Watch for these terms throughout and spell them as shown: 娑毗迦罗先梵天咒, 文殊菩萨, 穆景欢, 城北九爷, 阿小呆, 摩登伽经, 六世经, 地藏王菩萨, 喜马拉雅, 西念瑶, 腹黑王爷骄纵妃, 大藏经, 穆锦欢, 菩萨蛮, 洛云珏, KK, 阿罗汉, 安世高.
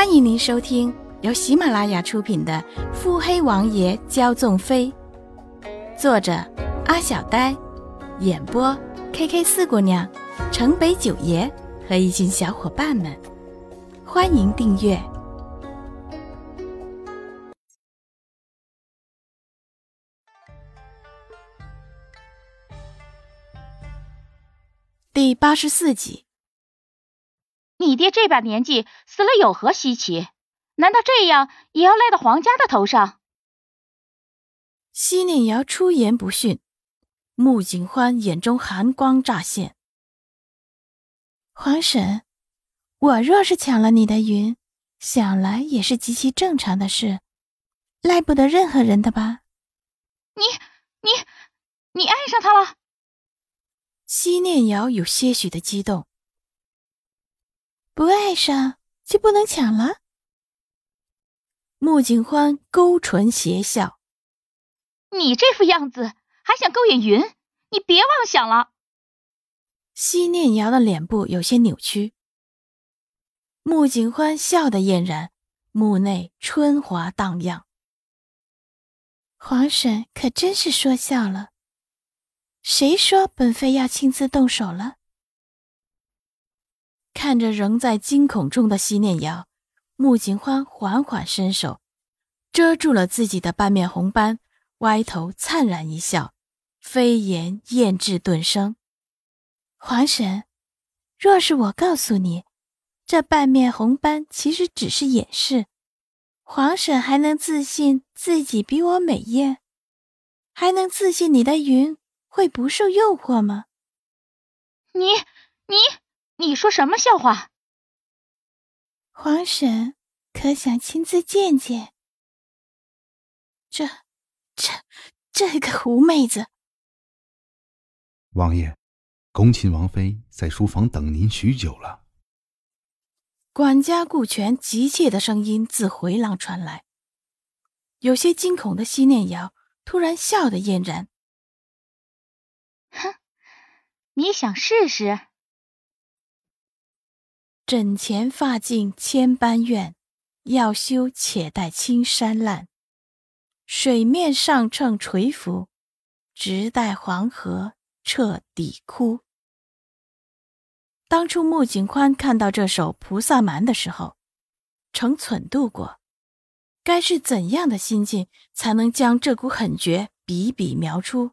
欢迎您收听由喜马拉雅出品的《腹黑王爷骄纵妃》，作者阿小呆，演播 KK 四姑娘、城北九爷和一群小伙伴们。欢迎订阅。第84集。你爹这把年纪死了有何稀奇？难道这样也要赖到皇家的头上？西念瑶出言不逊，穆景欢眼中寒光乍现。皇婶，我若是抢了你的云，想来也是极其正常的事，赖不得任何人的吧？你爱上他了？西念瑶有些许的激动。不爱上就不能抢了？穆景欢勾唇邪笑。你这副样子还想勾引云，你别妄想了。西念瑶的脸部有些扭曲。穆景欢笑得嫣然，目内春华荡漾。皇婶可真是说笑了，谁说本妃要亲自动手了？看着仍在惊恐中的西念瑶，穆景欢缓缓伸手遮住了自己的半面红斑，歪头灿然一笑，飞言艳质顿生。皇婶，若是我告诉你这半面红斑其实只是掩饰，皇婶还能自信自己比我美艳，还能自信你的云会不受诱惑吗？你说什么笑话？皇婶可想亲自见见这个狐妹子？王爷，恭亲王妃在书房等您许久了。管家顾全急切的声音自回廊传来。有些惊恐的西念瑶突然笑得嫣然。哼，你想试试？枕前发尽千般怨，要修且待青山烂。水面上乘垂浮，直待黄河彻底枯。当初穆景欢看到这首《菩萨蛮》的时候，曾忖度过，该是怎样的心境才能将这股狠绝比比描出。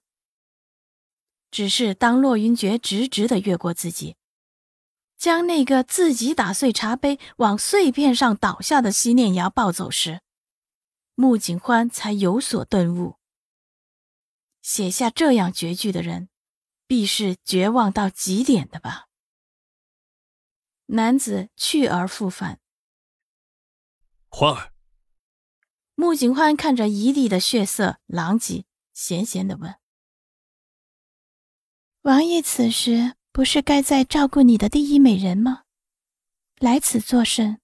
只是当洛云珏直直地越过自己，将那个自己打碎茶杯往碎片上倒下的西念瑶抱走时，穆景欢才有所顿悟。写下这样绝句的人，必是绝望到极点的吧。男子去而复返。欢儿。穆景欢看着一地的血色狼藉，咸咸地问。王爷此时不是该在照顾你的第一美人吗？来此作甚？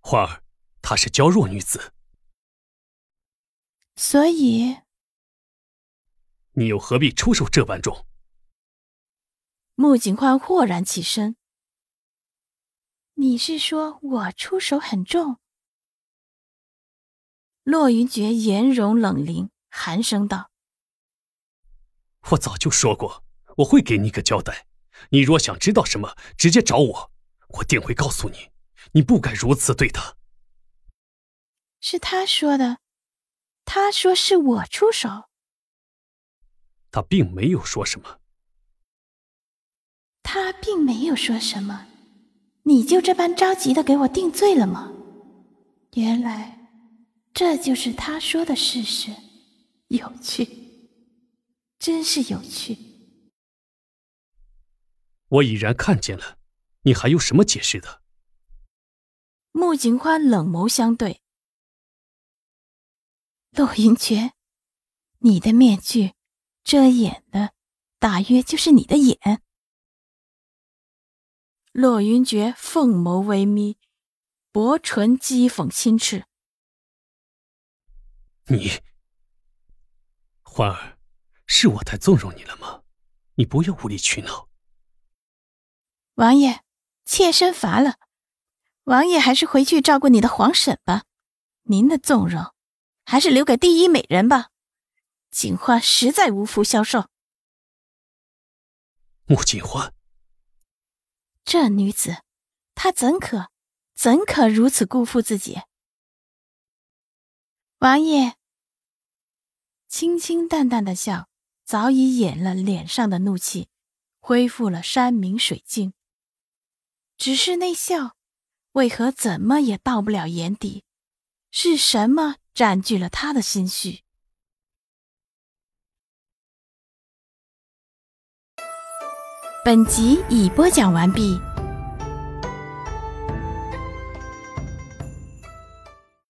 欢儿，她是娇弱女子。所以你又何必出手这般重？穆景欢豁然起身。你是说我出手很重？洛云珏颜容冷凝，寒声道。我早就说过，我会给你个交代，你若想知道什么，直接找我，我定会告诉你，你不该如此对他。是他说的，他说是我出手。他并没有说什么。他并没有说什么，你就这般着急的给我定罪了吗？原来，这就是他说的事实，有趣，真是有趣。我已然看见了，你还有什么解释的？穆景欢冷眸相对。洛云珏，你的面具遮掩的大约就是你的眼。洛云珏凤眸微眯，薄唇讥讽轻斥。你，欢儿，是我太纵容你了吗？你不要无理取闹。王爷，妾身乏了，王爷还是回去照顾你的皇婶吧，您的纵容还是留给第一美人吧，警花实在无福消受。穆锦欢，这女子，她怎可如此辜负自己？王爷清清淡淡的笑，早已掩了脸上的怒气，恢复了山明水净。只是那笑为何怎么也到不了眼底？是什么占据了他的心绪？本集已播讲完毕。